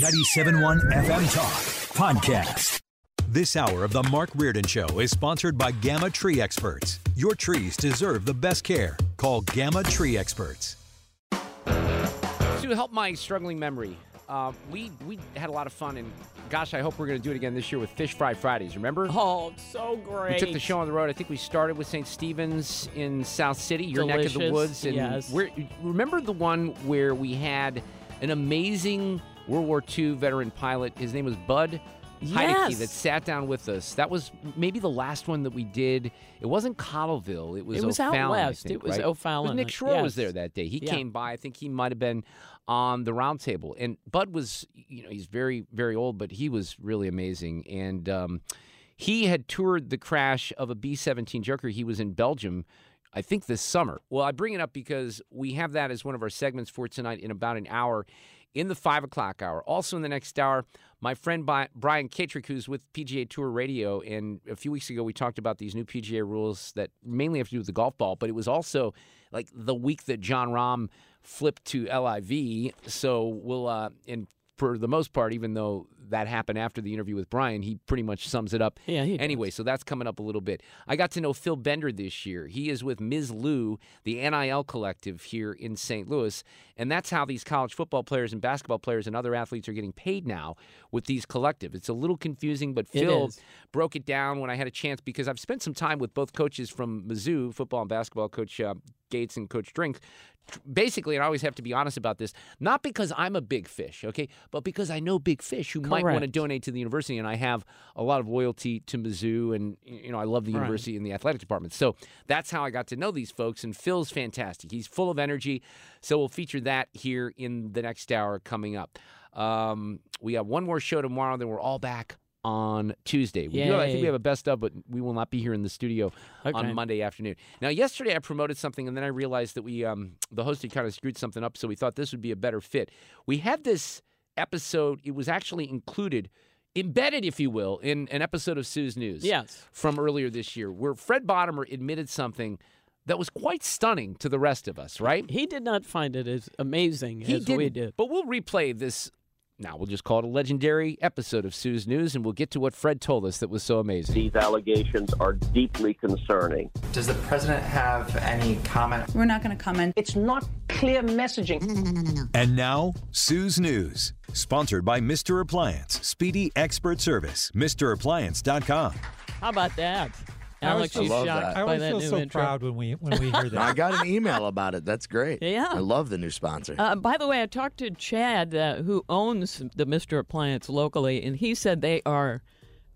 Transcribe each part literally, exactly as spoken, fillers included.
ninety-seven point one F M Talk Podcast. This hour of the Mark Reardon Show is sponsored by Gamma Tree Experts. Your trees deserve the best care. Call Gamma Tree Experts. To help my struggling memory, uh, we we had a lot of fun, and gosh, I hope we're going to do it again this year with Fish Fry Fridays. Remember? Oh, so great. We took the show on the road. I think we started with Saint Stephen's in South City, your Delicious. Neck of the woods. And yes. We're, remember the one where we had an amazing World War Two veteran pilot. His name was Bud Heideke, yes, that sat down with us. That was maybe the last one that we did. It wasn't Colleville. It was O'Fallon. It was O'Fallon, out west. Think, it was right? O'Fallon. But Nick Schroer yes. was there that day. He yeah. came by. I think he might have been on the round table. And Bud was, you know, he's very, very old, but he was really amazing. And um, he had toured the crash of a B seventeen Joker. He was in Belgium, I think, this summer. Well, I bring it up because we have that as one of our segments for tonight in about an hour. In the five o'clock hour, also in the next hour, my friend Brian Katrick, who's with P G A Tour Radio, and a few weeks ago we talked about these new P G A rules that mainly have to do with the golf ball, but it was also like the week that John Rahm flipped to L I V, so we'll, uh, and for the most part, even though that happened after the interview with Brian, he pretty much sums it up. Yeah, he anyway, does. So that's coming up a little bit. I got to know Phil Bender this year. He is with Mizzou, the N I L collective here in Saint Louis, and that's how these college football players and basketball players and other athletes are getting paid now with these collectives. It's a little confusing, but Phil broke it down when I had a chance because I've spent some time with both coaches from Mizzou, football and basketball, Coach uh, Gates and Coach Drink. Basically, and I always have to be honest about this, not because I'm a big fish, okay, but because I know big fish who Correct. Might want to donate to the university, and I have a lot of loyalty to Mizzou, and, you know, I love the right. university and the athletic department. So that's how I got to know these folks, and Phil's fantastic. He's full of energy, so we'll feature that here in the next hour coming up. Um, we have one more show tomorrow, then we're all back on Tuesday. We do, I think we have a best of, but we will not be here in the studio okay. on Monday afternoon. Now, yesterday I promoted something, and then I realized that we, um, the host had kind of screwed something up, so we thought this would be a better fit. We had this episode. It was actually included, embedded, if you will, in an episode of Sue's News yes. from earlier this year, where Fred Bottomer admitted something that was quite stunning to the rest of us, right? He did not find it as amazing he as didn't, we did. But we'll replay this. Now, we'll just call it a legendary episode of Sue's News, and we'll get to what Fred told us that was so amazing. These allegations are deeply concerning. Does the president have any comment? We're not going to comment. It's not clear messaging. No, no, no, no, no, no. And now, Sue's News, sponsored by Mister Appliance, Speedy Expert Service, Mister Appliance dot com. How about that? Alex, I always, I that. I always that feel so intro. proud when we when we hear that. I got an email about it. That's great. Yeah, I love the new sponsor. Uh, by the way, I talked to Chad, uh, who owns the Mister Appliance locally, and he said they are,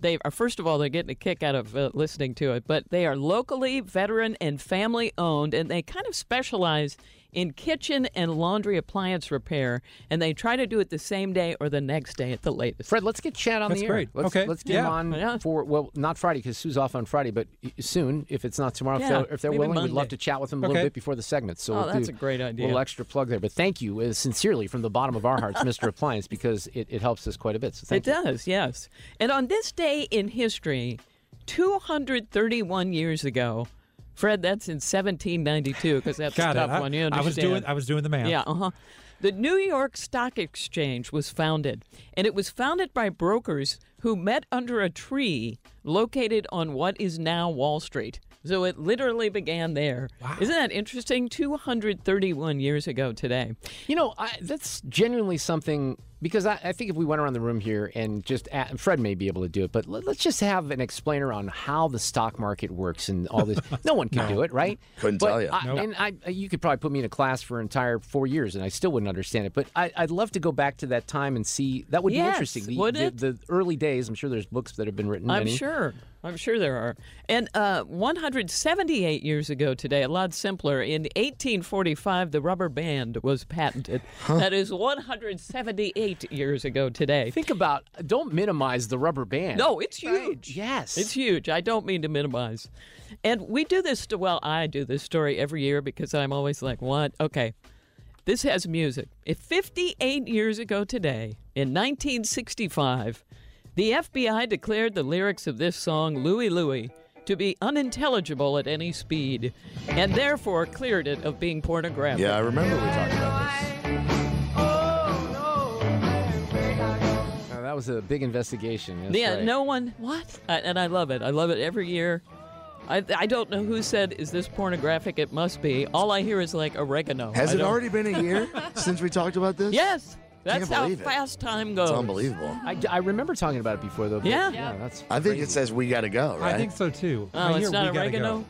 they are first of all, they're getting a kick out of uh, listening to it, but they are locally veteran and family owned, and they kind of specialize in kitchen and laundry appliance repair, and they try to do it the same day or the next day at the latest. Fred, let's get Chad on That's the air. Great. Let's, okay. let's get yeah. him on yeah. for, well, not Friday, because Sue's off on Friday, but soon, if it's not tomorrow, yeah. if they're, if they're willing, Monday. We'd love to chat with him a okay. little bit before the segment. So oh, we'll that's a great idea. A little extra plug there. But thank you, uh, sincerely, from the bottom of our hearts, Mister Appliance, because it, it helps us quite a bit. So thank it you. does, yes. And on this day in history, two hundred thirty-one years ago, Fred, that's in seventeen ninety-two, because that's Got a tough it. I, one. You understand? I was doing, I was doing the math. Yeah, uh-huh. The New York Stock Exchange was founded, and it was founded by brokers who met under a tree located on what is now Wall Street. So it literally began there. Wow. Isn't that interesting? two hundred thirty-one years ago today. You know, I, that's genuinely something, because I, I think if we went around the room here and just, at, Fred may be able to do it, but let, let's just have an explainer on how the stock market works and all this. No one can no. do it, right? Couldn't but tell you. I, nope. And I, you could probably put me in a class for an entire four years and I still wouldn't understand it. But I, I'd love to go back to that time and see. That would yes, be interesting. The, would the, it? The early days, I'm sure there's books that have been written. I'm many. sure. I'm sure there are. And uh, one hundred seventy-eight years ago today, a lot simpler, in eighteen forty-five, the rubber band was patented. Huh. That is one hundred seventy-eight years ago today. Think about, don't minimize the rubber band. No, it's huge. Right. Yes. It's huge. I don't mean to minimize. And we do this, to, well, I do this story every year because I'm always like, what? Okay. This has music. If fifty-eight years ago today, in nineteen sixty-five, the F B I declared the lyrics of this song, Louie Louie, to be unintelligible at any speed, and therefore cleared it of being pornographic. Yeah, I remember we talked about this. Oh, that was a big investigation. That's yeah, right. no one, what? I, and I love it. I love it every year. I, I don't know who said, is this pornographic? It must be. All I hear is like oregano. Has I it don't... already been a year since we talked about this? Yes. That's how it. fast time goes. It's unbelievable. I, I remember talking about it before, though. Yeah. yeah that's I think crazy. It says we got to go, right? I think so, too. Oh, right it's here, not oregano? Go.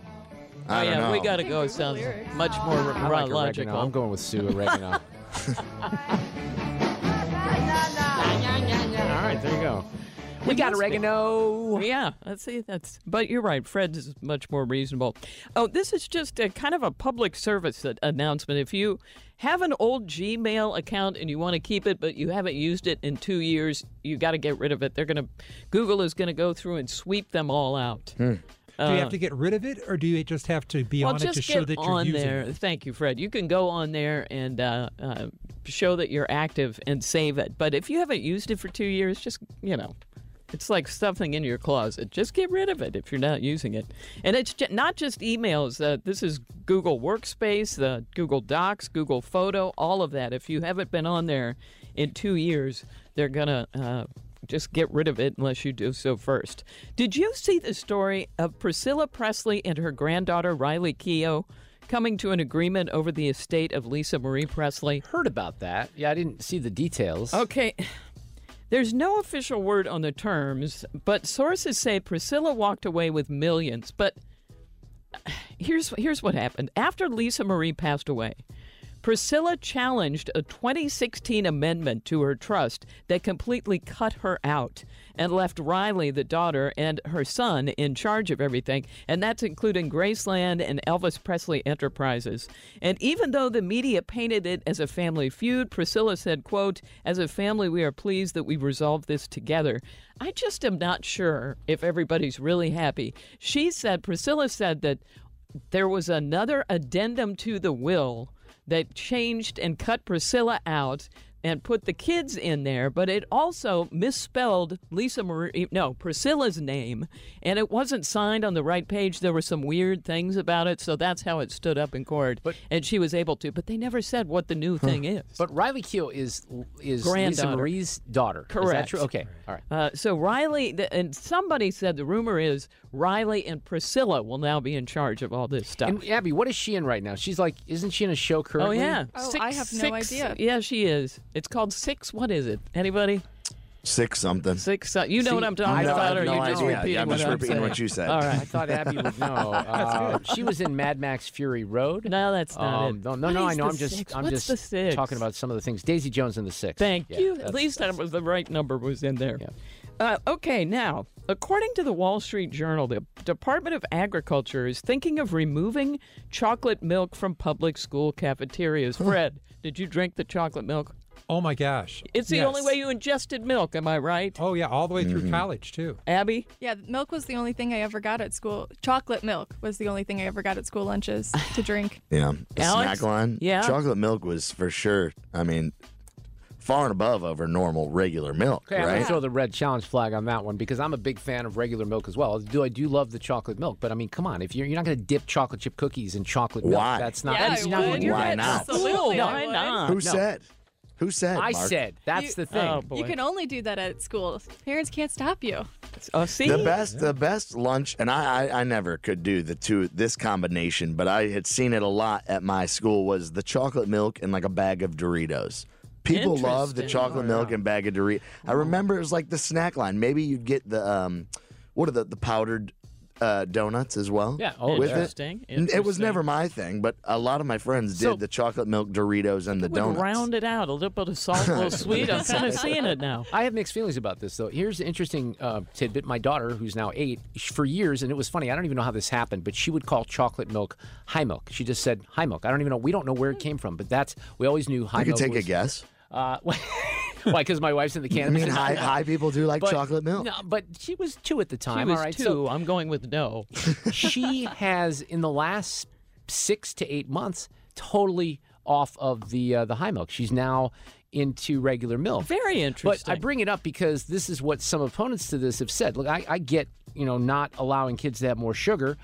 I oh, don't yeah, know. We got to go sounds lyrics. much more oh, r- like logical. I'm going with Sue oregano. All right, there you go. We it got oregano. Be. Yeah, let's see. That's. But you're right. Fred is much more reasonable. Oh, this is just a kind of a public service announcement. If you have an old Gmail account and you want to keep it, but you haven't used it in two years, you got to get rid of it. They're going to. Google is going to go through and sweep them all out. Hmm. Do you have to get rid of it, or do you just have to be well, on it to show that you're using there. it? Thank you, Fred. You can go on there and uh, uh, show that you're active and save it. But if you haven't used it for two years, just, you know. It's like stuffing in your closet. Just get rid of it if you're not using it. And it's ju- not just emails. Uh, this is Google Workspace, the uh, Google Docs, Google Photo, all of that. If you haven't been on there in two years, they're going to uh, just get rid of it unless you do so first. Did you see the story of Priscilla Presley and her granddaughter, Riley Keough, coming to an agreement over the estate of Lisa Marie Presley? Heard about that. Yeah, I didn't see the details. Okay. There's no official word on the terms, but sources say Priscilla walked away with millions. But here's here's what happened. After Lisa Marie passed away, Priscilla challenged a twenty sixteen amendment to her trust that completely cut her out and left Riley, the daughter, and her son in charge of everything, and that's including Graceland and Elvis Presley Enterprises. And even though the media painted it as a family feud, Priscilla said, quote, "As a family, we are pleased that we resolved this together." I just am not sure if everybody's really happy. She said, Priscilla said that there was another addendum to the will that changed and cut Priscilla out and put the kids in there, but it also misspelled Lisa Marie, no, Priscilla's name, and it wasn't signed on the right page. There were some weird things about it, so that's how it stood up in court, but, and she was able to, but they never said what the new huh. thing is. But Riley Keough is is Lisa Marie's daughter. Correct. Is that true? Okay, all right. Uh, so Riley, the, and somebody said the rumor is Riley and Priscilla will now be in charge of all this stuff. And Abby, what is she in right now? She's like, isn't she in a show currently? Oh, yeah. Oh, six, I have no six, idea. Yeah, she is. It's called Six, what is it? Anybody? Six something. Six something. You know See, what I'm talking no, about, or no you just idea. repeating yeah, I'm what just I'm repeating saying. what you said. All right. I thought Abby would know. Uh, she was in Mad Max Fury Road. No, that's not um, it. No, no, no I know. I'm just six? I'm What's just talking about some of the things. Daisy Jones and the Six. Thank yeah, you. At least that was the right number was in there. Yeah. Uh, okay, now, according to the Wall Street Journal, the Department of Agriculture is thinking of removing chocolate milk from public school cafeterias. Fred, did you drink the chocolate milk? Oh, my gosh. It's the yes. only way you ingested milk, am I right? Oh, yeah, all the way through mm-hmm. college, too. Abby? Yeah, milk was the only thing I ever got at school. Chocolate milk was the only thing I ever got at school lunches to drink. Yeah, the Alex? snack line. Yeah. Chocolate milk was for sure, I mean, far and above over normal regular milk, okay, right? I'm going to throw the red challenge flag on that one because I'm a big fan of regular milk as well. Do I do love the chocolate milk, but I mean, come on, if you're you're not going to dip chocolate chip cookies in chocolate Why? milk, that's not yeah, that's not what you're Why not? Absolutely. Why not? Who no. said? Who said, I Mark? said. That's you, the thing. Oh, you can only do that at school. Parents can't stop you. Oh, see? The best, the best lunch, and I, I, I never could do the two, this combination, but I had seen it a lot at my school, was the chocolate milk and like a bag of Doritos. People love the chocolate oh, milk yeah. and bag of Doritos. I remember it was like the snack line. Maybe you'd get the, um, what are the, the powdered Uh, donuts as well. Yeah, oh, with interesting. It. interesting. It was never my thing, but a lot of my friends did so, the chocolate milk Doritos and the donuts. Round it out a little bit of salt, a little sweet. I'm kind of seeing it now. I have mixed feelings about this, though. Here's an interesting uh, tidbit. My daughter, who's now eight, for years, and it was funny. I don't even know how this happened, but she would call chocolate milk high milk. She just said high milk. I don't even know. We don't know where it came from, but that's we always knew high milk. You could milk take was, a guess. Uh, Why? Because my wife's in the cannabis. I mean, high, high people do like but, chocolate milk. No, but she was two at the time. She was all right, two. So I'm going with no. She has, in the last six to eight months, totally off of the uh, the high milk. She's now into regular milk. Very interesting. But I bring it up because this is what some opponents to this have said. Look, I, I get, you know, not allowing kids to have more sugar.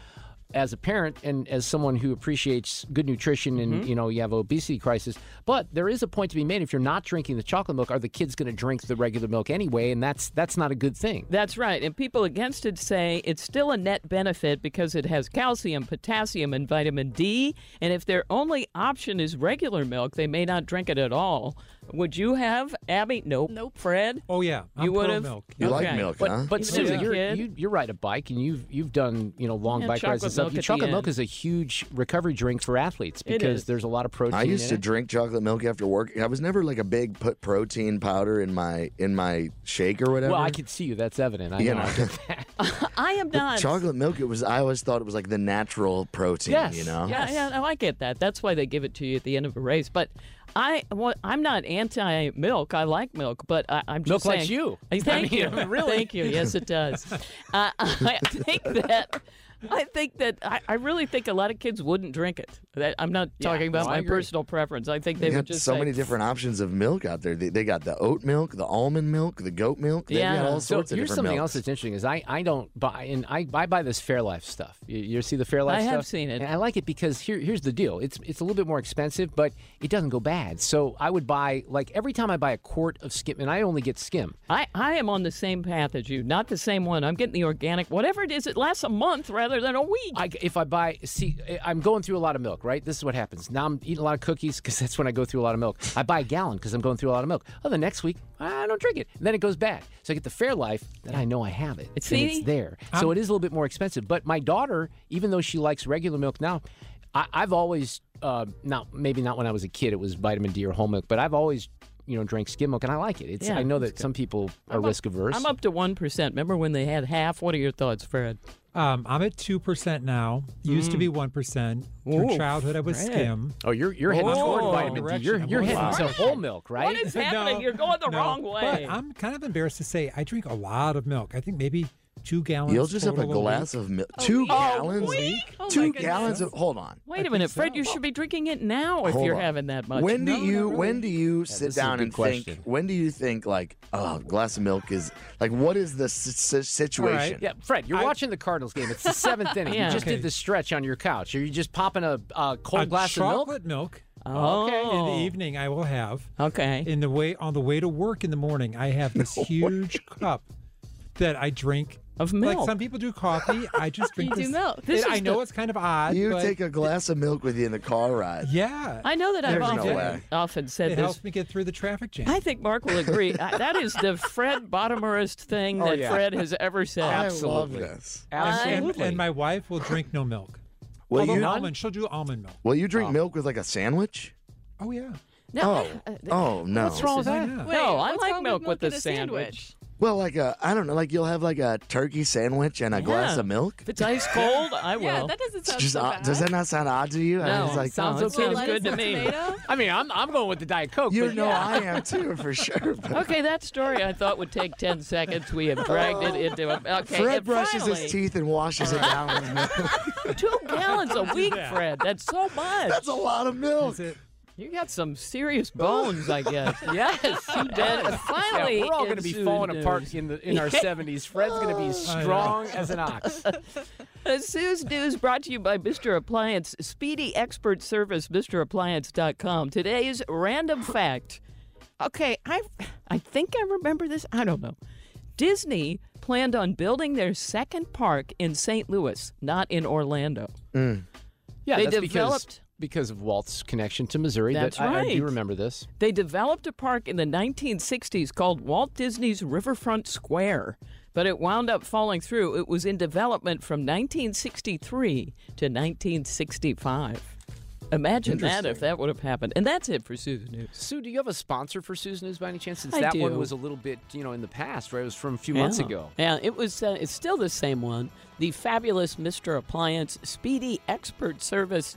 As a parent and as someone who appreciates good nutrition and, mm-hmm. you know, you have an obesity crisis. But there is a point to be made. If you're not drinking the chocolate milk, are the kids going to drink the regular milk anyway? And that's that's not a good thing. That's right. And people against it say it's still a net benefit because it has calcium, potassium, and vitamin D. And if their only option is regular milk, they may not drink it at all. Would you have, Abby? Nope. Nope. Fred? Oh, yeah. I'm you would have? Milk. You okay. like milk, but, huh? But, Sue, yeah. you're, you, you ride a bike, and you've you've done, you know, long and bike rides and stuff. Chocolate milk is a huge recovery drink for athletes because there's a lot of protein in it. I used to drink chocolate milk after work. I was never, like, a big put protein powder in my in my shake or whatever. Well, I could see you. That's evident. I you know. know. I am not. But chocolate milk, it was. I always thought it was, like, the natural protein, yes. you know? Yeah, yeah. No, I get that. That's why they give it to you at the end of a race. But... I, well, I'm not anti-milk. I like milk, but I, I'm just milk saying. Milk likes you. Thank I mean, you. I mean, really. Thank you. Yes, it does. uh, I think that... I think that I, I really think a lot of kids wouldn't drink it. That, I'm not talking yeah, about no, my personal preference. I think they you would just so say, many different options of milk out there. They, they got the oat milk, the almond milk, the goat milk. They yeah, got all so sorts of different milks. Here's something else that's interesting: is I, I don't buy and I, I buy this Fairlife stuff. You, you see the Fairlife I stuff? I have seen it, and I like it because here here's the deal: it's it's a little bit more expensive, but it doesn't go bad. So I would buy like every time I buy a quart of skim, and I only get skim. I, I am on the same path as you, not the same one. I'm getting the organic, whatever it is. It lasts a month, right? Than a week. I, if I buy, see, I'm going through a lot of milk, right? This is what happens. Now I'm eating a lot of cookies because that's when I go through a lot of milk. I buy a gallon because I'm going through a lot of milk. Oh, the next week, I don't drink it. And then it goes back. So I get the Fairlife, then I know I have it. It's, and it's there. I'm, so it is a little bit more expensive. But my daughter, even though she likes regular milk now, I, I've always, uh, not maybe not when I was a kid, it was vitamin D or whole milk, but I've always you know, drink skim milk, and I like it. It's, yeah, I know that some people are risk-averse. I'm up to one percent. Remember when they had half? What are your thoughts, Fred? Um, I'm at two percent now. Used mm. to be one percent. Through childhood, I was Fred. skim. Oh, you're you're heading toward vitamin D. You're, you're heading to whole milk, right? What is happening? No, you're going the no, wrong way. But I'm kind of embarrassed to say I drink a lot of milk. I think maybe two gallons. You'll just have a glass of milk. Two gallons? Two gallons of. Hold on. Wait a minute, Fred. You should be drinking it now if you're having that much. When do you when do you sit down and think? When do you think like, oh, a glass of milk is like, what is the situation? Yeah, Fred, you're watching the Cardinals game. It's the seventh inning. You just did the stretch on your couch. Are you just popping a cold glass of milk? Chocolate milk. Oh. Okay. In the evening, I will have. Okay. In the way on the way to work in the morning, I have this huge cup that I drink. Of milk. Like some people do coffee. I just drink you this. You do milk. This it, I know the, it's kind of odd. You but take a glass of milk with you in the car ride. Yeah. I know that I've often, no often said it this. It helps me get through the traffic jam. I think Mark will agree. I, that is the Fred Bottomerist thing oh, that yeah. Fred has ever said. I Absolutely. love this. Absolutely. And, and my wife will drink no milk. Well, you, almond, she'll do almond milk. Will you drink oh. milk with like a sandwich? Oh, yeah. No. Oh, uh, oh no. What's wrong with that? Yeah. Wait, no, I like milk with a sandwich. Well, like, a, I don't know, like you'll have like a turkey sandwich and a yeah. glass of milk. If it's ice cold, I will. Yeah, that doesn't sound just, so bad. Does that not sound odd to you? No, I was like, sounds oh, okay. Well, good to me. Tomato? I mean, I'm I'm going with the Diet Coke. You know yeah. I am too, for sure. But. Okay, that story I thought would take ten seconds. We have dragged oh. it into a... Okay, Fred brushes finally, his teeth and washes it down with milk. Two gallons a week, Fred. That's so much. That's a lot of milk. That's it. You got some serious bones, I guess. Yes, you did. Finally, yeah, we're all going to be falling news. apart in the in our seventies. Fred's going to be strong as an ox. Sue's News brought to you by Mister Appliance, speedy expert service, Mister Appliance dot com. Today's random fact: Okay, I I think I remember this. I don't know. Disney planned on building their second park in Saint Louis, not in Orlando. Mm. Yeah, they that's developed because, because of Walt's connection to Missouri. That's that, right. I, I do remember this. They developed a park in the nineteen sixties called Walt Disney's Riverfront Square, but it wound up falling through. It was in development from nineteen sixty-three to nineteen sixty-five. Imagine that if that would have happened. And that's it for Sue's News. Sue, do you have a sponsor for Sue's News by any chance? Since I that do. one was a little bit, you know, in the past, right? It was from a few yeah. months ago. Yeah, it was. Uh, it's still the same one. The fabulous Mister Appliance Speedy Expert Service.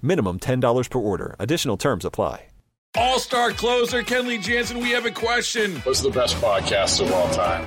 Minimum ten dollars per order. Additional terms apply. All-star closer Kenley Jansen, we have a question. What's the best podcast of all time?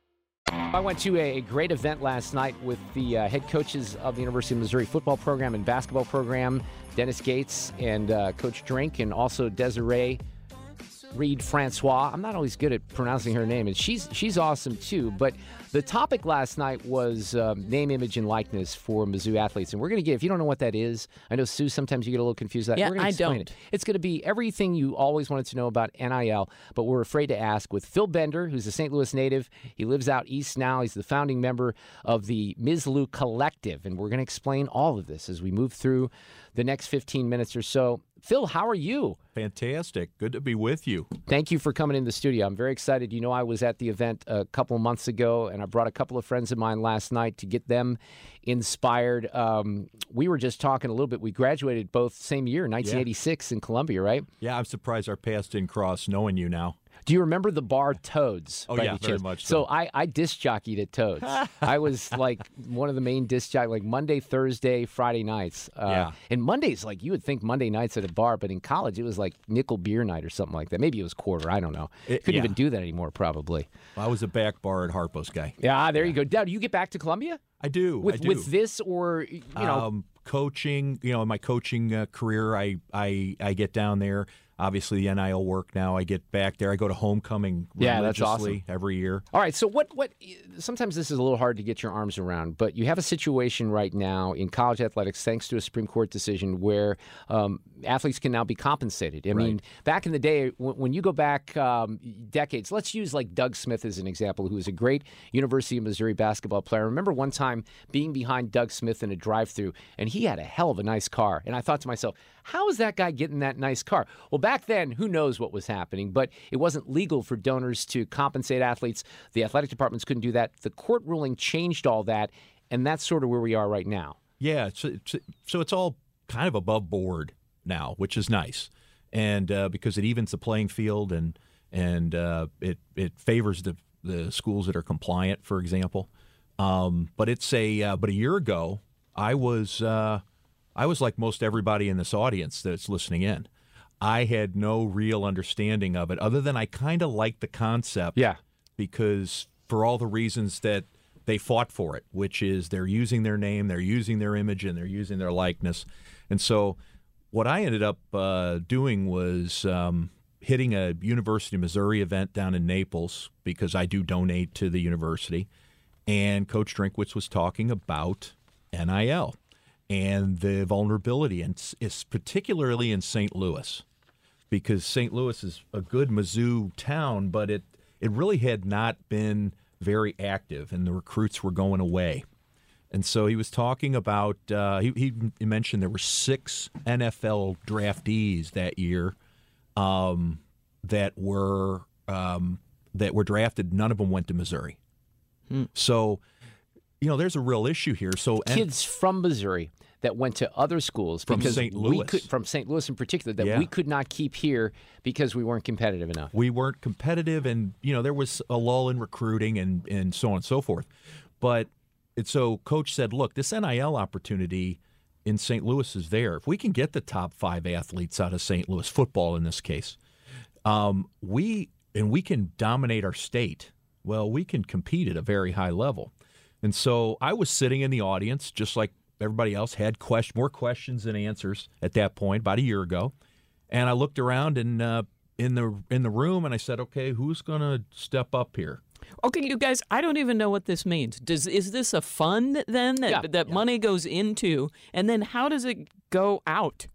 I went to a great event last night with the uh, head coaches of the University of Missouri football program and basketball program, Dennis Gates and uh, Coach Drink, and also Desiree Reed-Francois. I'm not always good at pronouncing her name, and she's she's awesome too. But the topic last night was um, name, image, and likeness for Mizzou athletes. And we're going to get, if you don't know what that is, I know, Sue, sometimes you get a little confused with that. Yeah, we're gonna explain I don't. It. It's going to be everything you always wanted to know about N I L, but we're afraid to ask, with Phil Bender, who's a Saint Louis native. He lives out east now. He's the founding member of the Mizzou Collective. And we're going to explain all of this as we move through the next fifteen minutes or so. Phil, how are you? Fantastic. Good to be with you. Thank you for coming in the studio. I'm very excited. You know, I was at the event a couple months ago, and I brought a couple of friends of mine last night to get them inspired. Um, we were just talking a little bit. We graduated both same year, nineteen eighty-six, yeah. in Columbia, right? Yeah, I'm surprised our paths didn't cross knowing you now. Do you remember the bar Toads? Oh, yeah, very much so. So I, I disc jockeyed at Toads. I was like one of the main disc jockeys, like Monday, Thursday, Friday nights. Uh, yeah. And Mondays, like you would think Monday nights at a bar, but in college it was like nickel beer night or something like that. Maybe it was quarter, I don't know. It, Couldn't yeah. even do that anymore, probably. Well, I was a back bar at Harpo's guy. Yeah, there yeah. you go. Now, do you get back to Columbia? I do. With I do. With this or, you know. Um, coaching, you know, in my coaching uh, career, I, I I get down there. Obviously, the N I L work now. I get back there. I go to homecoming religiously yeah, that's awesome. every year. All right. So what, what – sometimes this is a little hard to get your arms around, but you have a situation right now in college athletics, thanks to a Supreme Court decision, where um, athletes can now be compensated. I right. mean, back in the day, w- when you go back um, decades, let's use like Doug Smith as an example, who was a great University of Missouri basketball player. I remember one time being behind Doug Smith in a drive-thru, and he had a hell of a nice car. And I thought to myself, how is that guy getting that nice car? Well, back Back then, who knows what was happening, but it wasn't legal for donors to compensate athletes. The athletic departments couldn't do that. The court ruling changed all that, and that's sort of where we are right now. Yeah, so, so it's all kind of above board now, which is nice, and uh, because it evens the playing field and and uh, it it favors the the schools that are compliant, for example. Um, but it's a uh, but a year ago, I was uh, I was like most everybody in this audience that's listening in. I had no real understanding of it, other than I kind of liked the concept. Yeah. Because for all the reasons that they fought for it, which is they're using their name, they're using their image, and they're using their likeness. And so what I ended up uh, doing was um, hitting a University of Missouri event down in Naples, because I do donate to the university. And Coach Drinkwitz was talking about N I L and the vulnerability, and it's particularly in Saint Louis. Because Saint Louis is a good Mizzou town, but it, it really had not been very active, and the recruits were going away. And so he was talking about, uh, he, he mentioned there were six N F L draftees that year um, that were um, that were drafted. None of them went to Missouri. Hmm. So you know, there's a real issue here. So kids from Missouri that went to other schools from Saint Louis, we could, from Saint Louis in particular, that yeah. we could not keep here because we weren't competitive enough. We weren't competitive, and you know there was a lull in recruiting, and and so on and so forth. But and so Coach said, look, this N I L opportunity in Saint Louis is there. If we can get the top five athletes out of Saint Louis football, in this case, um, we and we can dominate our state. Well, we can compete at a very high level. And so I was sitting in the audience, just like everybody else, had quest- more questions than answers at that point, about a year ago. And I looked around and uh, in the in the room, and I said, okay, who's going to step up here? Okay, you guys, I don't even know what this means. Does Is this a fund, then, that, yeah, that yeah. money goes into? And then how does it go out?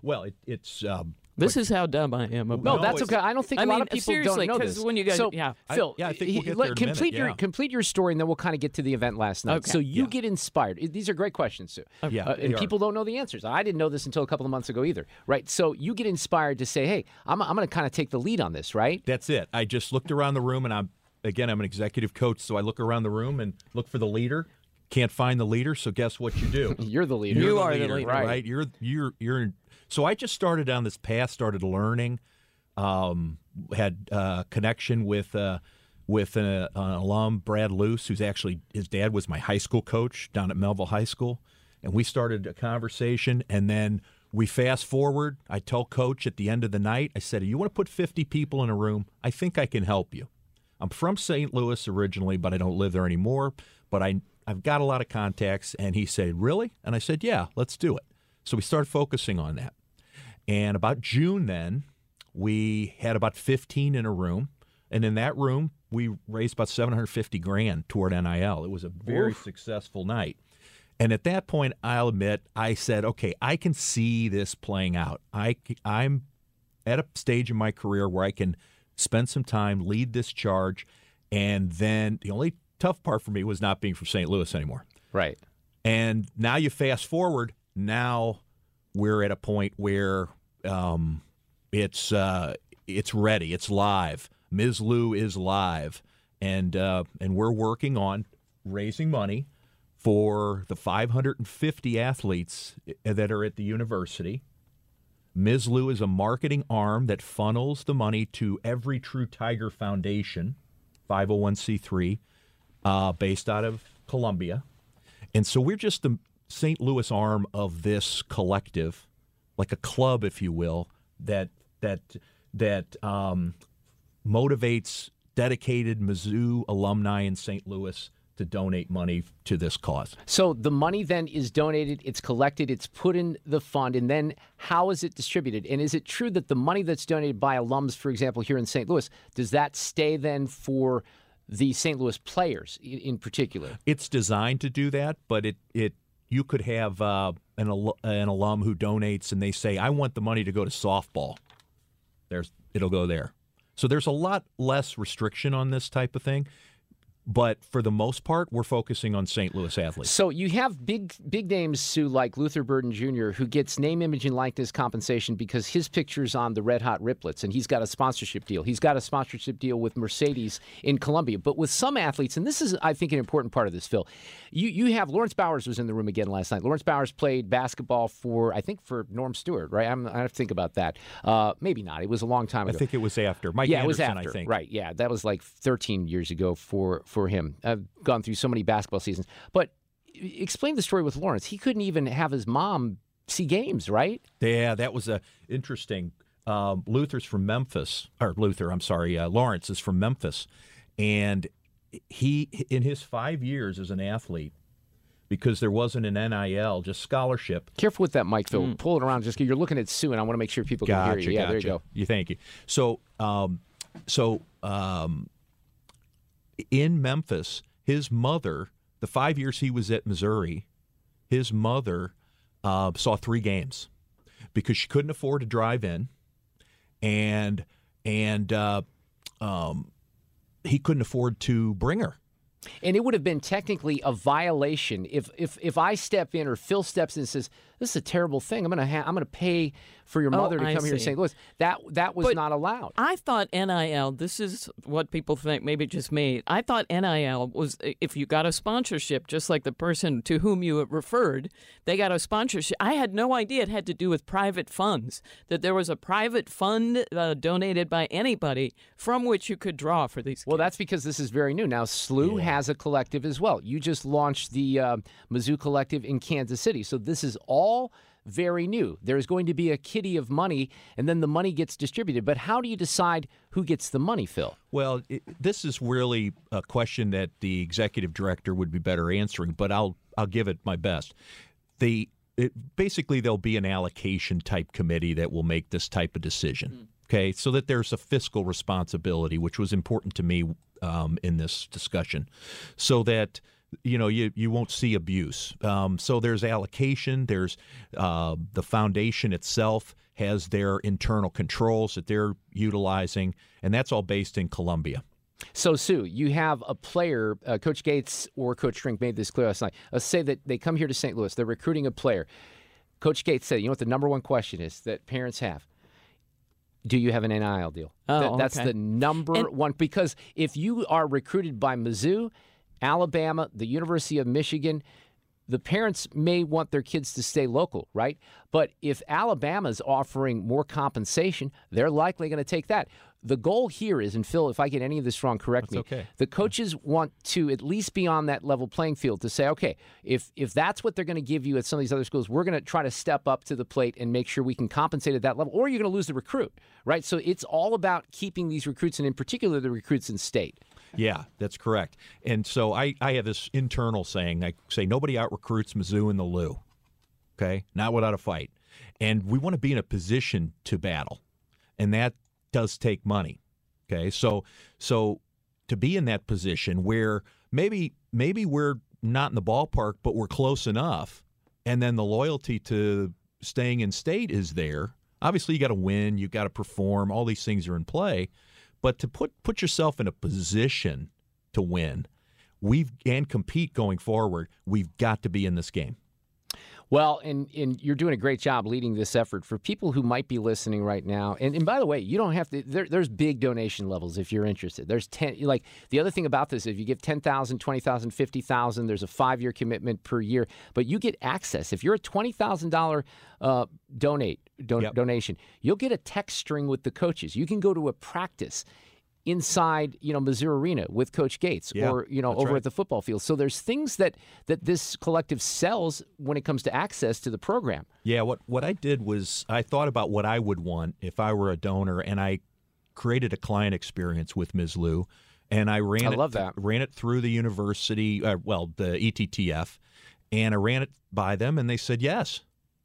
Well, it, it's... Um, This like, is how dumb I am. About no, that's okay. I don't think I a mean, lot of people don't know this. When you guys, so, yeah, Phil, I, yeah, I think we'll get there in a complete minute, your yeah. complete your story, and then we'll kind of get to the event last night. Okay. So you yeah. get inspired. These are great questions, Sue. Okay. Yeah, uh, and people are. don't know the answers. I didn't know this until a couple of months ago either, right? So you get inspired to say, "Hey, I'm I'm going to kind of take the lead on this," right? That's it. I just looked around the room, and I'm again, I'm an executive coach, so I look around the room and look for the leader. Can't find the leader, so guess what you do? You're the leader. You're you the are leader, the leader, right? right? You're you're you're. So I just started down this path, started learning, um, had a uh, connection with uh, with an, an alum, Brad Luce, who's actually, his dad was my high school coach down at Melville High School. And we started a conversation, and then we fast forward. I tell Coach at the end of the night, I said, you want to put fifty people in a room? I think I can help you. I'm from Saint Louis originally, but I don't live there anymore. But I, I've got a lot of contacts. And he said, really? And I said, yeah, let's do it. So we started focusing on that. And about June then, we had about fifteen in a room. And in that room, we raised about seven hundred fifty grand toward N I L. It was a very Oof. successful night. And at that point, I'll admit, I said, okay, I can see this playing out. I, I'm at a stage in my career where I can spend some time, lead this charge. And then the only tough part for me was not being from Saint Louis anymore. Right. And now you fast forward. Now we're at a point where um, it's uh, it's ready, it's live. Miz Lou is live, and uh, and we're working on raising money for the five hundred fifty athletes that are at the university. Miz Lou is a marketing arm that funnels the money to Every True Tiger Foundation, five oh one c three, uh, based out of Columbia, and so we're just the Saint Louis arm of this collective, like a club, if you will, that that that um, motivates dedicated Mizzou alumni in Saint Louis to donate money to this cause. So the money then is donated, it's collected, it's put in the fund, and then how is it distributed? And is it true that the money that's donated by alums, for example, here in Saint Louis, does that stay then for the Saint Louis players in particular? It's designed to do that, but it it. You could have uh, an, al- an alum who donates and they say, I want the money to go to softball. There's, it'll go there. So there's a lot less restriction on this type of thing. But for the most part, we're focusing on Saint Louis athletes. So you have big big names, Sue, like Luther Burden Junior, who gets name, image, and likeness compensation because his picture's on the Red Hot Riplets, and he's got a sponsorship deal. He's got a sponsorship deal with Mercedes in Colombia. But with some athletes, and this is, I think, an important part of this, Phil, you, you have Lawrence Bowers was in the room again last night. Lawrence Bowers played basketball for, I think, for Norm Stewart, right? I'm, I have to think about that. Uh, maybe not. It was a long time ago. I think it was after. Mike yeah, Anderson, it was after, I think. Right, yeah. That was like thirteen years ago for... for him. I've gone through so many basketball seasons. But explain the story with Lawrence. He couldn't even have his mom see games, right? Yeah, that was a interesting. Um, Luther's from Memphis, or Luther, I'm sorry, uh, Lawrence is from Memphis. And he, in his five years as an athlete, because there wasn't an N I L, just scholarship. Careful with that mic, Phil. Mm. Pull it around. Just You're looking at Sue, and I want to make sure people gotcha, can hear you. Yeah, gotcha. There you go. You, thank you. So, um, so, um, in Memphis, his mother, the five years he was at Missouri, his mother uh, saw three games because she couldn't afford to drive in, and and uh, um, he couldn't afford to bring her. And it would have been technically a violation if if, if I step in or Phil steps in and says, this is a terrible thing. I'm gonna ha- I'm gonna pay for your mother oh, to come I here to Saint Louis. That that was but not allowed. I thought N I L. This is what people think. Maybe just me. I thought N I L was if you got a sponsorship, just like the person to whom you referred, they got a sponsorship. I had no idea it had to do with private funds. That there was a private fund uh, donated by anybody from which you could draw for these kids. Well, that's because this is very new. Now, S L U yeah. has a collective as well. You just launched the uh, Mizzou collective in Kansas City, so this is all. All very new. There's going to be a kitty of money, and then the money gets distributed. But how do you decide who gets the money, Phil? Well, it, this is really a question that the executive director would be better answering, but I'll I'll give it my best. The it, basically, there'll be an allocation type committee that will make this type of decision. Mm. Okay, so that there's a fiscal responsibility, which was important to me um, in this discussion, so that. You know, you, you won't see abuse. Um, so there's allocation. There's uh, the foundation itself has their internal controls that they're utilizing, and that's all based in Colombia. So, Sue, you have a player, uh, Coach Gates or Coach Drink made this clear last night. Let's say that they come here to Saint Louis. They're recruiting a player. Coach Gates said, you know what the number one question is that parents have? Do you have an N I L deal? Oh, Th- that's okay. the number and- one. Because if you are recruited by Mizzou, Alabama, the University of Michigan, the parents may want their kids to stay local, right? But if Alabama's offering more compensation, they're likely going to take that. The goal here is, and Phil, if I get any of this wrong, correct that's me. Okay. The coaches want to at least be on that level playing field to say, okay, if if that's what they're going to give you at some of these other schools, we're going to try to step up to the plate and make sure we can compensate at that level, or you're going to lose the recruit, right? So it's all about keeping these recruits, and in particular the recruits in state. Yeah, that's correct. And so I, I have this internal saying. I say nobody out-recruits Mizzou in the Lou, okay? Not without a fight. And we want to be in a position to battle, and that does take money, okay? So so to be in that position where maybe maybe we're not in the ballpark, but we're close enough, and then the loyalty to staying in state is there. Obviously, you got to win, you got to perform, all these things are in play, but to put put yourself in a position to win, we've and compete going forward, we've got to be in this game. Well, and, and you're doing a great job leading this effort for people who might be listening right now. And, and by the way, you don't have to there, – there's big donation levels if you're interested. There's ten – like the other thing about this, if you give ten thousand dollars, twenty thousand dollars, fifty thousand dollars, there's a five-year commitment per year. But you get access. If you're a twenty thousand dollars uh, donate don- yep. donation, you'll get a text string with the coaches. You can go to a practice inside, you know, Mizzou Arena with Coach Gates yeah, or, you know, over right. at the football field. So there's things that, that this collective sells when it comes to access to the program. Yeah, what, what I did was I thought about what I would want if I were a donor, and I created a client experience with Miz Lou, and I ran, I it, love that. ran it through the university, uh, well, the E T T F, and I ran it by them, and they said yes.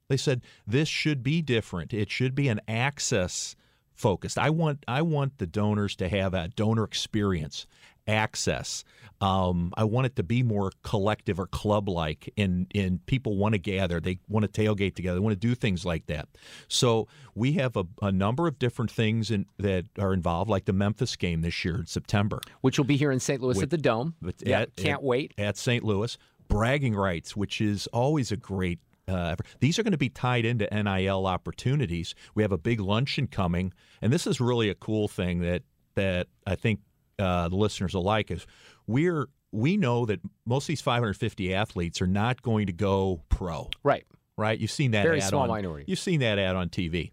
They said this should be different. It should be an access focused. I want I want the donors to have a donor experience, access. Um, I want it to be more collective or club-like, and, and people want to gather. They want to tailgate together. They want to do things like that. So we have a, a number of different things in, that are involved, like the Memphis game this year in September. Which will be here in Saint Louis With, at the Dome. At, yeah, at, can't wait. At Saint Louis. Bragging rights, which is always a great Uh, these are going to be tied into N I L opportunities. We have a big luncheon coming, and this is really a cool thing that that I think uh, the listeners will like is we're we know that most of these five hundred fifty athletes are not going to go pro. Right, right. You've seen that very ad small on, minority. You've seen that ad on T V.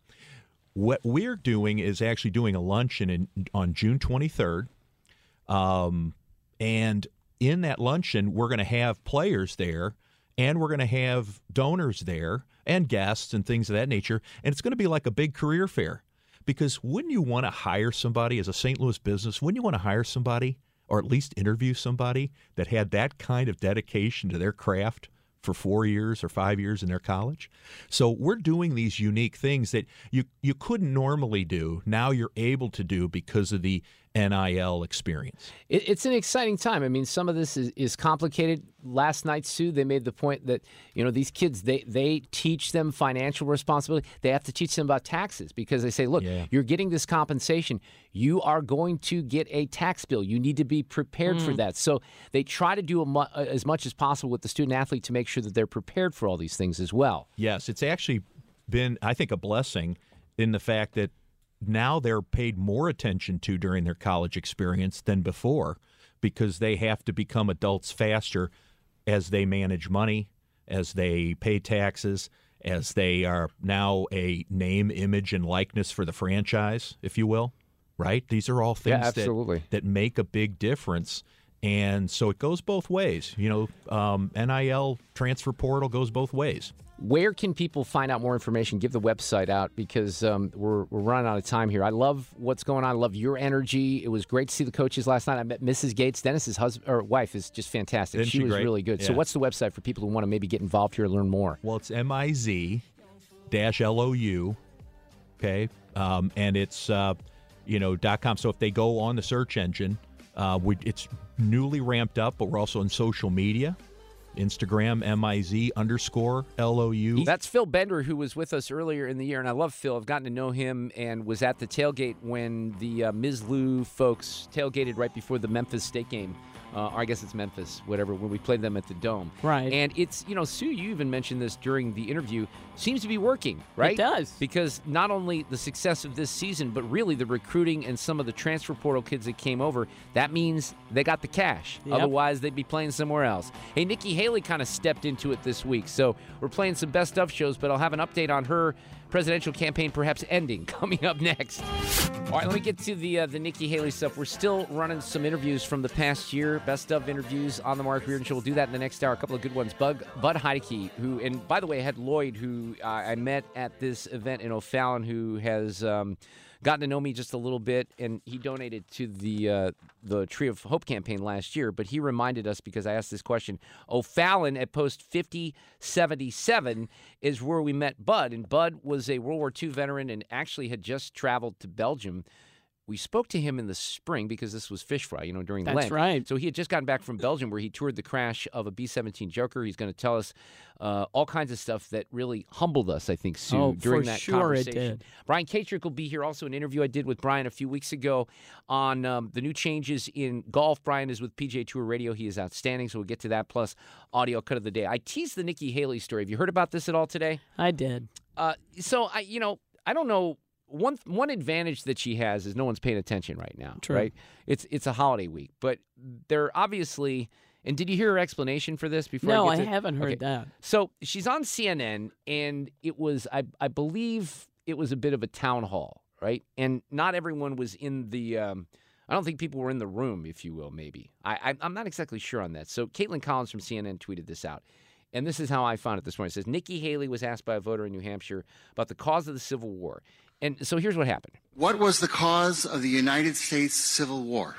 What we're doing is actually doing a luncheon in, on June twenty-third, um, and in that luncheon we're going to have players there. And we're going to have donors there and guests and things of that nature. And it's going to be like a big career fair, because wouldn't you want to hire somebody as a Saint Louis business? Wouldn't you want to hire somebody or at least interview somebody that had that kind of dedication to their craft for four years or five years in their college? So we're doing these unique things that you, you couldn't normally do. Now you're able to do because of the N I L experience. It, it's an exciting time. I mean, some of this is, is complicated. Last night, Sue, they made the point that, you know, these kids, they, they teach them financial responsibility. They have to teach them about taxes because they say, look, yeah. you're getting this compensation. You are going to get a tax bill. You need to be prepared mm. for that. So they try to do a mu- as much as possible with the student-athlete to make sure that they're prepared for all these things as well. Yes, it's actually been, I think, a blessing in the fact that now they're paid more attention to during their college experience than before because they have to become adults faster as they manage money, as they pay taxes, as they are now a name, image, and likeness for the franchise, if you will, right? These are all things yeah, absolutely. that, that make a big difference. And so it goes both ways. You know, um, N I L transfer portal goes both ways. Where can people find out more information? Give the website out because um, we're, we're running out of time here. I love what's going on. I love your energy. It was great to see the coaches last night. I met Missus Gates. Dennis's husband or wife is just fantastic. She, she was great? really good. Yeah. So what's the website for people who want to maybe get involved here and learn more? Well, it's M I Z dash L O U, okay, um, and it's, uh, you know, dot com. So if they go on the search engine, uh, we, it's newly ramped up, but we're also on social media. Instagram, M I Z underscore L O U. That's Phil Bender, who was with us earlier in the year, and I love Phil. I've gotten to know him and was at the tailgate when the uh, Mizzou folks tailgated right before the Memphis State game. Uh, or I guess it's Memphis, whatever, when we played them at the Dome. Right. And it's, you know, Sue, you even mentioned this during the interview, seems to be working, right? It does. Because not only the success of this season, but really the recruiting and some of the transfer portal kids that came over, that means they got the cash. Yep. Otherwise, they'd be playing somewhere else. Hey, Nikki Haley kind of stepped into it this week, so we're playing some best of shows, but I'll have an update on her presidential campaign perhaps ending coming up next. All right, let me get to the uh, the Nikki Haley stuff. We're still running some interviews from the past year, best of interviews on the Mark Reardon Show. We'll do that in the next hour. A couple of good ones. Bud, Bud Heideke, who, and by the way, I had Lloyd, who uh, I met at this event in O'Fallon, who has um, gotten to know me just a little bit, and he donated to the uh, the Tree of Hope campaign last year, but he reminded us because I asked this question. O'Fallon at post fifty seventy-seven is where we met Bud, and Bud was was a World War Two veteran and actually had just traveled to Belgium. We spoke to him in the spring because this was Fish Fry, you know, during the Lent. That's right. So he had just gotten back from Belgium where he toured the crash of a B seventeen Joker. He's going to tell us uh, all kinds of stuff that really humbled us, I think, Sue, oh, during that sure conversation. It did. Brian Katrick will be here. Also, an interview I did with Brian a few weeks ago on um, the new changes in golf. Brian is with P G A Tour Radio. He is outstanding, so we'll get to that, plus audio cut of the day. I teased the Nikki Haley story. Have you heard about this at all today? I did. Uh, so, I, you know, I don't know. One one advantage that she has is no one's paying attention right now, True. right? It's it's a holiday week, but they're obviously. And did you hear her explanation for this before? No, I, get to, I haven't heard okay. that. So she's on C N N, and it was I I believe it was a bit of a town hall, right? And not everyone was in the. Um, I don't think people were in the room, if you will. Maybe I, I I'm not exactly sure on that. So Caitlin Collins from C N N tweeted this out. And this is how I found it this morning. It says, Nikki Haley was asked by a voter in New Hampshire about the cause of the Civil War. And so here's what happened. What was the cause of the United States Civil War?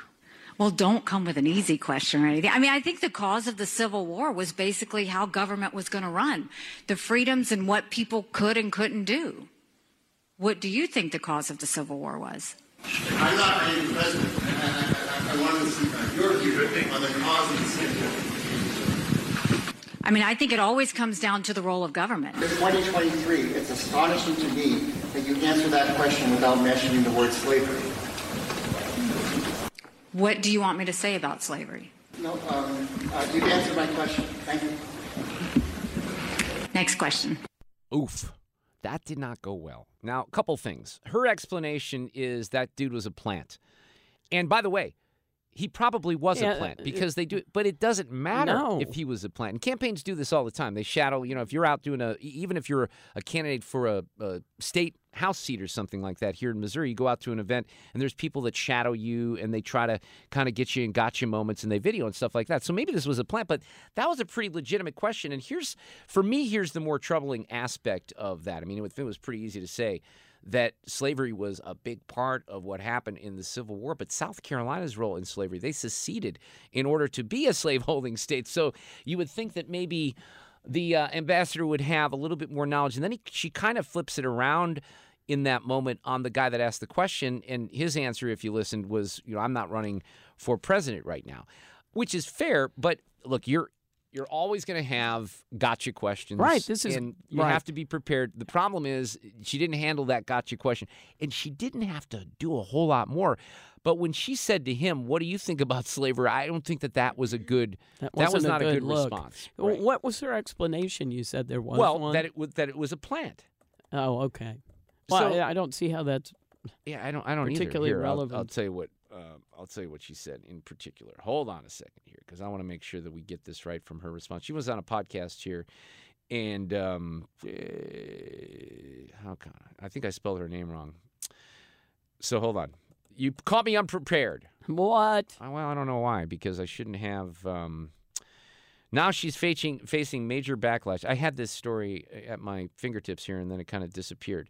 Well, don't come with an easy question or anything. I mean, I think the cause of the Civil War was basically how government was going to run, the freedoms and what people could and couldn't do. What do you think the cause of the Civil War was? I'm not being president. I, I, I wanted to see your view on the cause of the Civil War. I mean, I think it always comes down to the role of government. In twenty twenty-three, it's astonishing to me that you answer that question without mentioning the word slavery. What do you want me to say about slavery? No, um, uh, you've answered my question. Thank you. Next question. Oof. That did not go well. Now, a couple things. Her explanation is that dude was a plant. And by the way, he probably was yeah, a plant because they do, but it doesn't matter no. if he was a plant. And campaigns do this all the time. They shadow, you know, if you're out doing a, even if you're a candidate for a, a state house seat or something like that here in Missouri, you go out to an event and there's people that shadow you and they try to kind of get you in gotcha moments and they video and stuff like that. So maybe this was a plant, but that was a pretty legitimate question. And here's, for me, here's the more troubling aspect of that. I mean, it was pretty easy to say that slavery was a big part of what happened in the Civil War, but South Carolina's role in slavery, they seceded in order to be a slaveholding state. So you would think that maybe the uh, ambassador would have a little bit more knowledge. And then he, she kind of flips it around in that moment on the guy that asked the question. And his answer, if you listened, was, you know, I'm not running for president right now, which is fair. But look, you're you're always going to have gotcha questions. Right. This is and you right. have to be prepared. The problem is she didn't handle that gotcha question, and she didn't have to do a whole lot more. But when she said to him, what do you think about slavery? I don't think that that was a good, that, that was not a good, a good response. Right. What was her explanation? You said there was well, one? That it was, that it was a plant. Oh, okay. Well, so, I don't see how that's yeah, I don't, I don't particularly either. Here, relevant. I'll, I'll tell you what, uh, I'll tell you what she said in particular. Hold on a second here, because I want to make sure that we get this right from her response. She was on a podcast here, and um, uh, how can I? I think I spelled her name wrong. So hold on. You caught me unprepared. What? Well, I don't know why, because I shouldn't have. Um, Now she's facing facing major backlash. I had this story at my fingertips here, and then it kind of disappeared.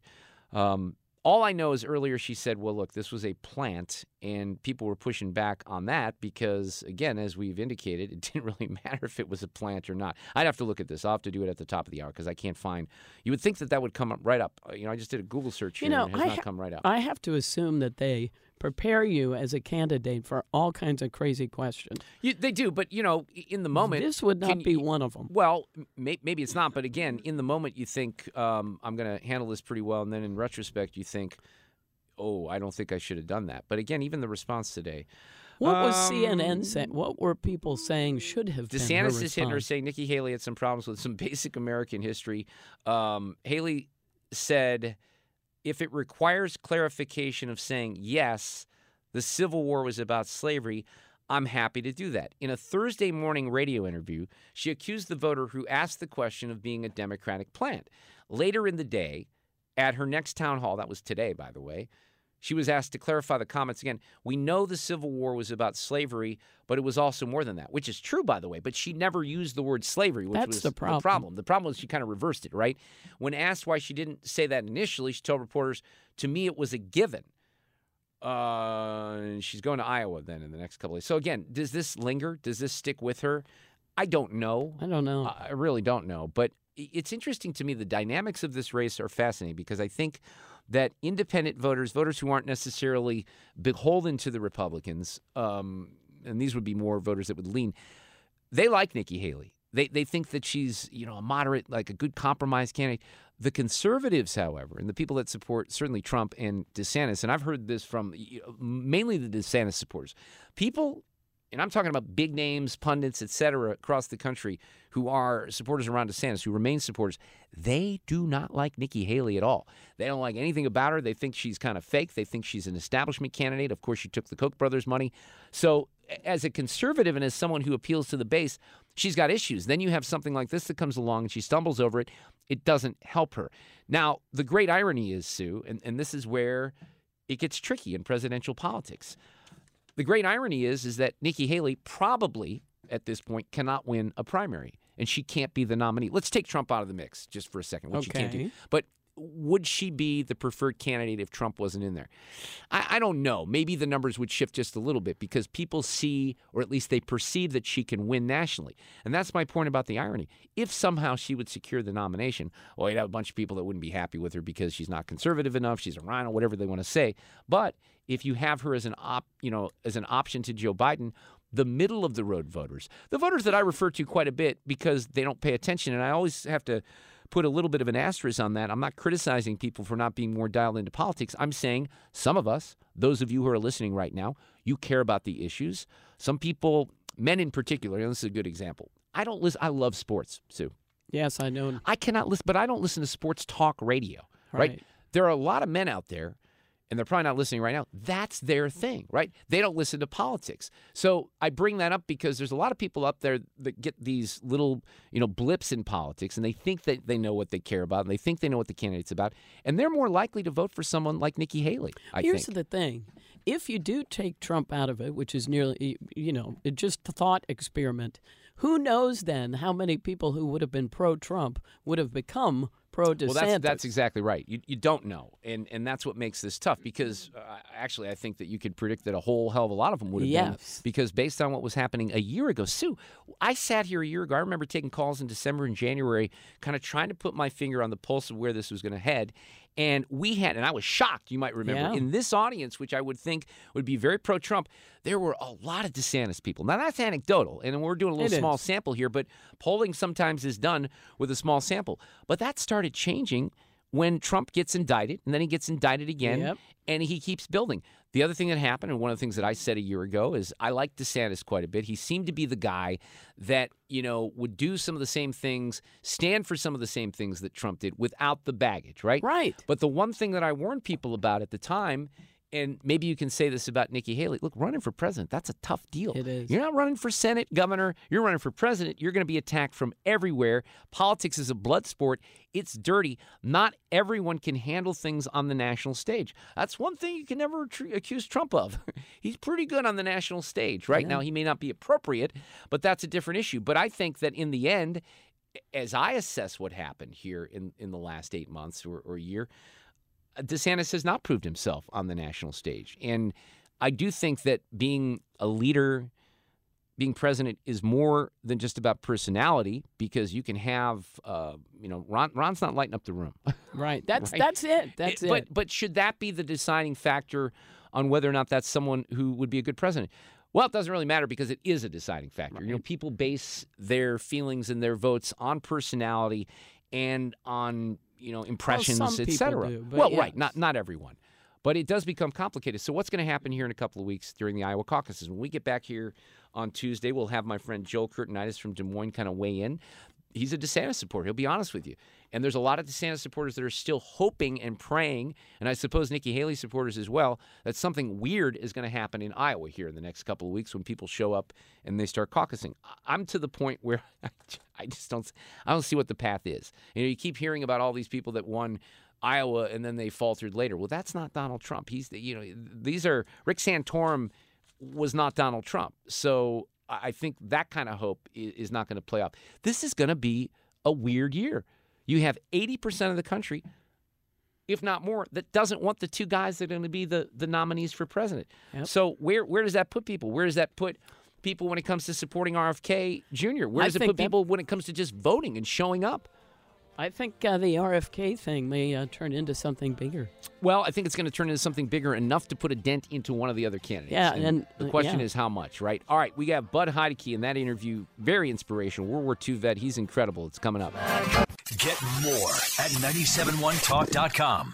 Um, all I know is earlier she said, well, look, this was a plant, and people were pushing back on that because, again, as we've indicated, it didn't really matter if it was a plant or not. I'd have to look at this. I'll have to do it at the top of the hour because I can't find. You would think that that would come up right up. You know, I just did a Google search here, you know, and it has I not ha- come right up. I have to assume that they prepare you as a candidate for all kinds of crazy questions. You, they do, but, you know, in the moment... This would not can, be one of them. Well, may, maybe it's not, but again, in the moment you think, um, I'm going to handle this pretty well, and then in retrospect you think, oh, I don't think I should have done that. But again, even the response today... What um, was C N N saying? What were people saying should have DeSantis been her response? DeSantis is hitting her saying Nikki Haley had some problems with some basic American history. Um, Haley said... If it requires clarification of saying, yes, the Civil War was about slavery, I'm happy to do that. In a Thursday morning radio interview, she accused the voter who asked the question of being a Democratic plant. Later in the day, at her next town hall, that was today, by the way, she was asked to clarify the comments again. We know the Civil War was about slavery, but it was also more than that, which is true, by the way. But she never used the word slavery, which That's was the problem. the problem. The problem was she kind of reversed it, right? When asked why she didn't say that initially, she told reporters, to me, it was a given. Uh, she's going to Iowa then in the next couple of days. So, again, does this linger? Does this stick with her? I don't know. I don't know. I really don't know. But it's interesting to me. The dynamics of this race are fascinating because I think— that independent voters, voters who aren't necessarily beholden to the Republicans, um, and these would be more voters that would lean, they like Nikki Haley. They they think that she's, you know, a moderate, like a good compromise candidate. The conservatives, however, and the people that support certainly Trump and DeSantis, and I've heard this from mainly the DeSantis supporters, people, and I'm talking about big names, pundits, et cetera, across the country who are supporters around DeSantis, who remain supporters, they do not like Nikki Haley at all. They don't like anything about her. They think she's kind of fake. They think she's an establishment candidate. Of course, she took the Koch brothers' money. So as a conservative and as someone who appeals to the base, she's got issues. Then you have something like this that comes along and she stumbles over it. It doesn't help her. Now, the great irony is, Sue, and, and this is where it gets tricky in presidential politics. The great irony is, is that Nikki Haley probably, at this point, cannot win a primary, and she can't be the nominee. Let's take Trump out of the mix just for a second, which okay. you can't do. But would she be the preferred candidate if Trump wasn't in there? I, I don't know. Maybe the numbers would shift just a little bit because people see, or at least they perceive, that she can win nationally. And that's my point about the irony. If somehow she would secure the nomination, well, you'd have a bunch of people that wouldn't be happy with her because she's not conservative enough, she's a rhino, whatever they want to say. But if you have her as an op, you know, as an option to Joe Biden, the middle of the road voters, the voters that I refer to quite a bit because they don't pay attention, and I always have to put a little bit of an asterisk on that. I'm not criticizing people for not being more dialed into politics. I'm saying some of us, those of you who are listening right now, you care about the issues. Some people, men in particular, and this is a good example. I don't listen. I love sports, Sue. Yes, I know. I cannot listen, but I don't listen to sports talk radio. Right? Right? There are a lot of men out there, and they're probably not listening right now. That's their thing, right? They don't listen to politics. So I bring that up because there's a lot of people up there that get these little, you know, blips in politics, and they think that they know what they care about, and they think they know what the candidate's about, and they're more likely to vote for someone like Nikki Haley, I Here's think. the thing. If you do take Trump out of it, which is nearly, you know, just a thought experiment, who knows then how many people who would have been pro-Trump would have become pro DeSantis. Well, that's, that's exactly right. You you don't know, and and that's what makes this tough because uh, actually I think that you could predict that a whole hell of a lot of them would have yes. been because based on what was happening a year ago. Sue, I sat here a year ago. I remember taking calls in December and January, kind of trying to put my finger on the pulse of where this was going to head. And we had, and I was shocked, you might remember, yeah. in this audience, which I would think would be very pro-Trump, there were a lot of DeSantis people. Now, that's anecdotal, and we're doing a little it small is. sample here, but polling sometimes is done with a small sample. But that started changing when Trump gets indicted, and then he gets indicted again, yep. and he keeps building. The other thing that happened, and one of the things that I said a year ago, is I like DeSantis quite a bit. He seemed to be the guy that, you know, would do some of the same things, stand for some of the same things that Trump did without the baggage, right? Right. But the one thing that I warned people about at the time, and maybe you can say this about Nikki Haley, look, running for president, that's a tough deal. It is. You're not running for Senate, governor. You're running for president. You're going to be attacked from everywhere. Politics is a blood sport. It's dirty. Not everyone can handle things on the national stage. That's one thing you can never tr- accuse Trump of. He's pretty good on the national stage. Right yeah. now, he may not be appropriate, but that's a different issue. But I think that in the end, as I assess what happened here in, in the last eight months or, or year, DeSantis has not proved himself on the national stage. And I do think that being a leader, being president is more than just about personality because you can have, uh, you know, Ron, Ron's not lighting up the room. Right. That's right? that's it. That's it. it. But, but should that be the deciding factor on whether or not that's someone who would be a good president? Well, it doesn't really matter because it is a deciding factor. Right. You know, people base their feelings and their votes on personality and on you know, impressions, well, et cetera. Do, well, yeah. right, not not everyone. But it does become complicated. So what's going to happen here in a couple of weeks during the Iowa caucuses? When we get back here on Tuesday, we'll have my friend Joel Curtinitis from Des Moines kind of weigh in. He's a DeSantis supporter. He'll be honest with you. And there's a lot of DeSantis supporters that are still hoping and praying, and I suppose Nikki Haley supporters as well, that something weird is going to happen in Iowa here in the next couple of weeks when people show up and they start caucusing. I'm to the point where I just don't I don't see what the path is. You know, you keep hearing about all these people that won Iowa and then they faltered later. Well, that's not Donald Trump. He's the, you know, these are Rick Santorum was not Donald Trump. So I think that kind of hope is not going to play off. This is going to be a weird year. You have eighty percent of the country, if not more, that doesn't want the two guys that are going to be the, the nominees for president. Yep. So where where does that put people? Where does that put people when it comes to supporting R F K Junior? Where does I it put that, people when it comes to just voting and showing up? I think uh, the R F K thing may uh, turn into something bigger. Well, I think it's going to turn into something bigger enough to put a dent into one of the other candidates. Yeah, and, and the question yeah. is how much, right? All right, we got Bud Heideke in that interview. Very inspirational. World War Two vet. He's incredible. It's coming up. Get more at nine seven one talk dot com.